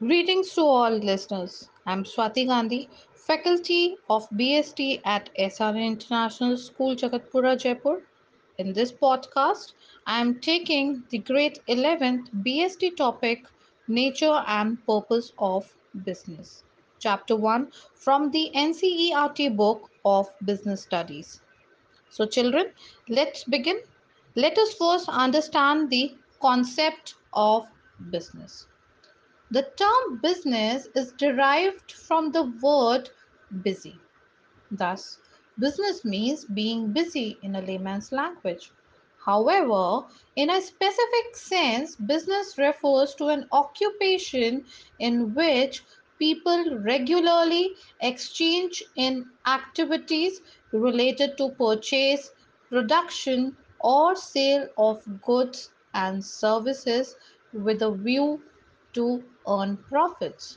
Greetings to all listeners. I am Swati Gandhi, faculty of BST at SRA International School, Jagatpura, Jaipur. In this podcast, I am taking the Grade 11th BST topic, Nature and Purpose of Business, Chapter 1 from the NCERT book of Business Studies. So children, let's begin. Let us first understand the concept of business. The term business is derived from the word busy. Thus, business means being busy in a layman's language. However, in a specific sense, business refers to an occupation in which people regularly exchange in activities related to purchase, production, or sale of goods and services with a view to earn profits.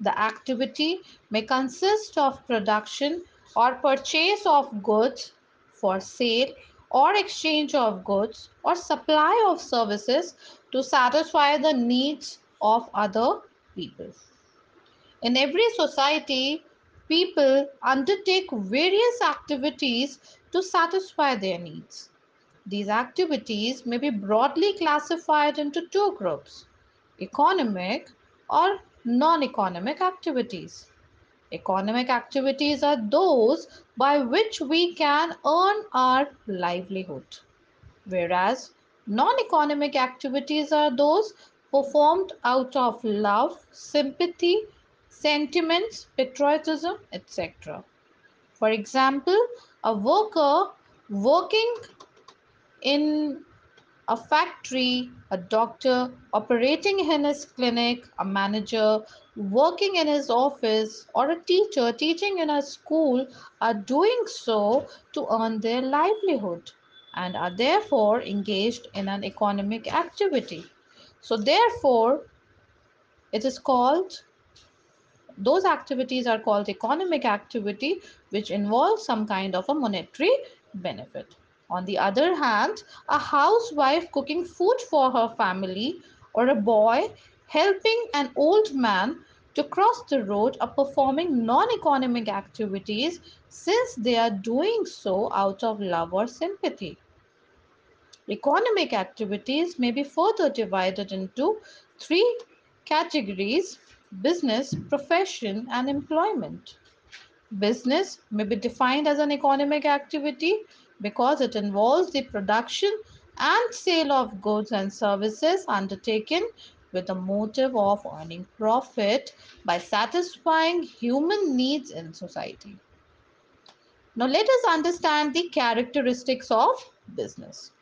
The activity may consist of production or purchase of goods for sale or exchange of goods or supply of services to satisfy the needs of other people. In every society, people undertake various activities to satisfy their needs. These activities may be broadly classified into two groups: economic or non-economic activities. Economic activities are those by which we can earn our livelihood, whereas non-economic activities are those performed out of love, sympathy, sentiments, patriotism, etc. For example, a worker working in a factory, a doctor operating in his clinic, a manager working in his office, or a teacher teaching in a school are doing so to earn their livelihood and are therefore engaged in an economic activity. So therefore, those activities are called economic activity, which involves some kind of a monetary benefit. On the other hand, a housewife cooking food for her family or a boy helping an old man to cross the road are performing non-economic activities since they are doing so out of love or sympathy. Economic activities may be further divided into three categories: business, profession, and employment. Business may be defined as an economic activity because it involves the production and sale of goods and services undertaken with the motive of earning profit by satisfying human needs in society. Now let us understand the characteristics of business.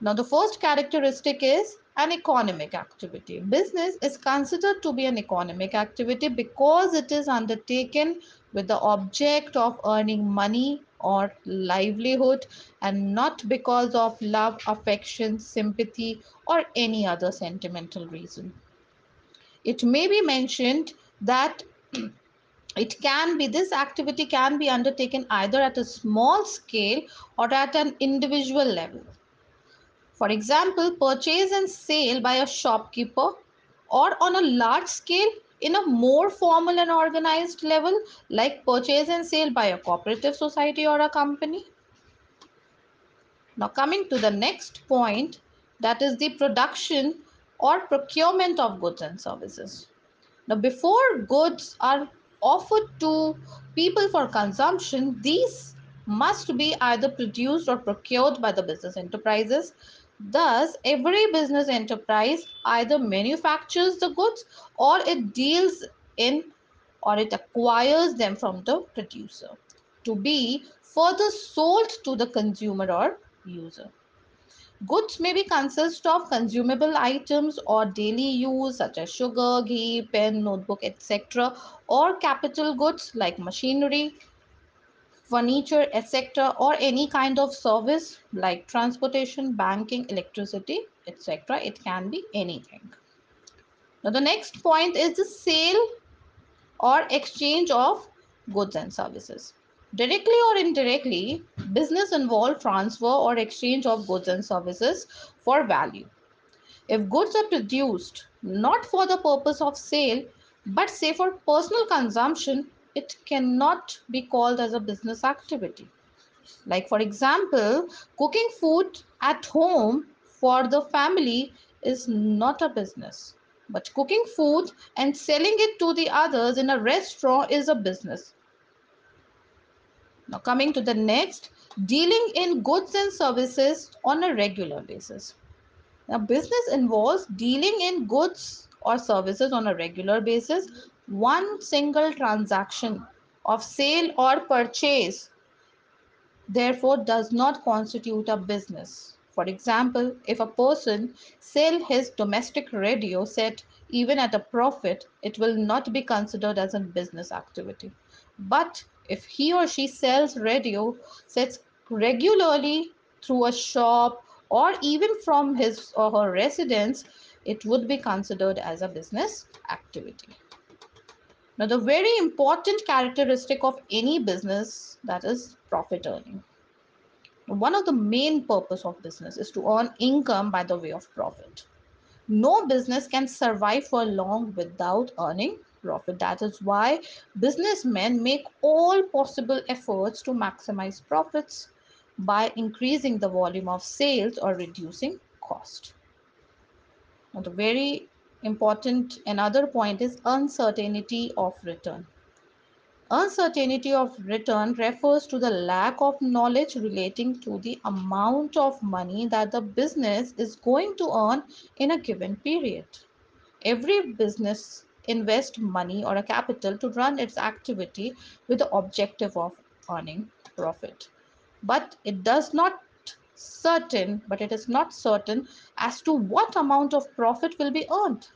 Now the first characteristic is an economic activity. Business is considered to be an economic activity because it is undertaken with the object of earning money or livelihood and not because of love, affection, sympathy, or any other sentimental reason. It may be mentioned that this activity can be undertaken either at a small scale or at an individual level. For example, purchase and sale by a shopkeeper, or on a large scale in a more formal and organized level like purchase and sale by a cooperative society or a company. Now coming to the next point, that is the production or procurement of goods and services. Now before goods are offered to people for consumption, these must be either produced or procured by the business enterprises. Thus, every business enterprise either manufactures the goods or it deals in or it acquires them from the producer to be further sold to the consumer or user. Goods may be consist of consumable items or daily use such as sugar, ghee, pen, notebook, etc., or capital goods like machinery, furniture, etc., or any kind of service like transportation, banking, electricity, etc. It can be anything. Now the next point is the sale or exchange of goods and services. Directly or indirectly, business involves transfer or exchange of goods and services for value. If goods are produced not for the purpose of sale, but say for personal consumption, it cannot be called as a business activity. Like for example, cooking food at home for the family is not a business, but cooking food and selling it to the others in a restaurant is a business. Now coming to the next, dealing in goods and services on a regular basis. Now business involves dealing in goods or services on a regular basis. One single transaction of sale or purchase therefore does not constitute a business. For example, if a person sells his domestic radio set even at a profit, it will not be considered as a business activity. But if he or she sells radio sets regularly through a shop or even from his or her residence, it would be considered as a business activity. Now, the very important characteristic of any business, that is profit earning. One of the main purpose of business is to earn income by the way of profit. No business can survive for long without earning profit. That is why businessmen make all possible efforts to maximize profits by increasing the volume of sales or reducing cost. Now, the very important another point is uncertainty of return. Uncertainty of return refers to the lack of knowledge relating to the amount of money that the business is going to earn in a given period. Every business invests money or a capital to run its activity with the objective of earning profit, but it is not certain as to what amount of profit will be earned.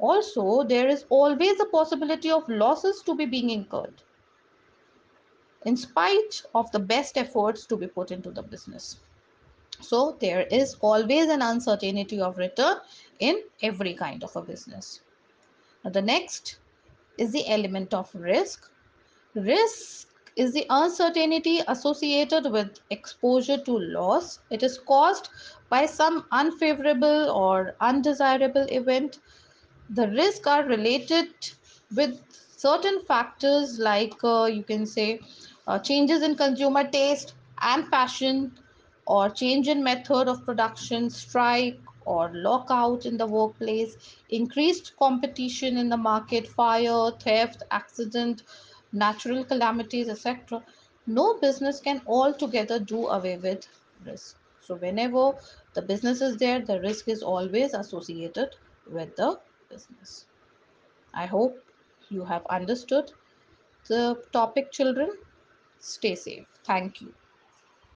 Also, there is always a possibility of losses to be being incurred in spite of the best efforts to be put into the business. So there is always an uncertainty of return in every kind of a business. Now, the next is the element of risk. Risk is the uncertainty associated with exposure to loss. It is caused by some unfavorable or undesirable event. The risks are related with certain factors like changes in consumer taste and fashion, or change in method of production, strike or lockout in the workplace, increased competition in the market, fire, theft, accident, natural calamities, etc. No business can altogether do away with risk. So whenever the business is there, the risk is always associated with the business. I hope you have understood the topic, children. Stay safe. Thank you.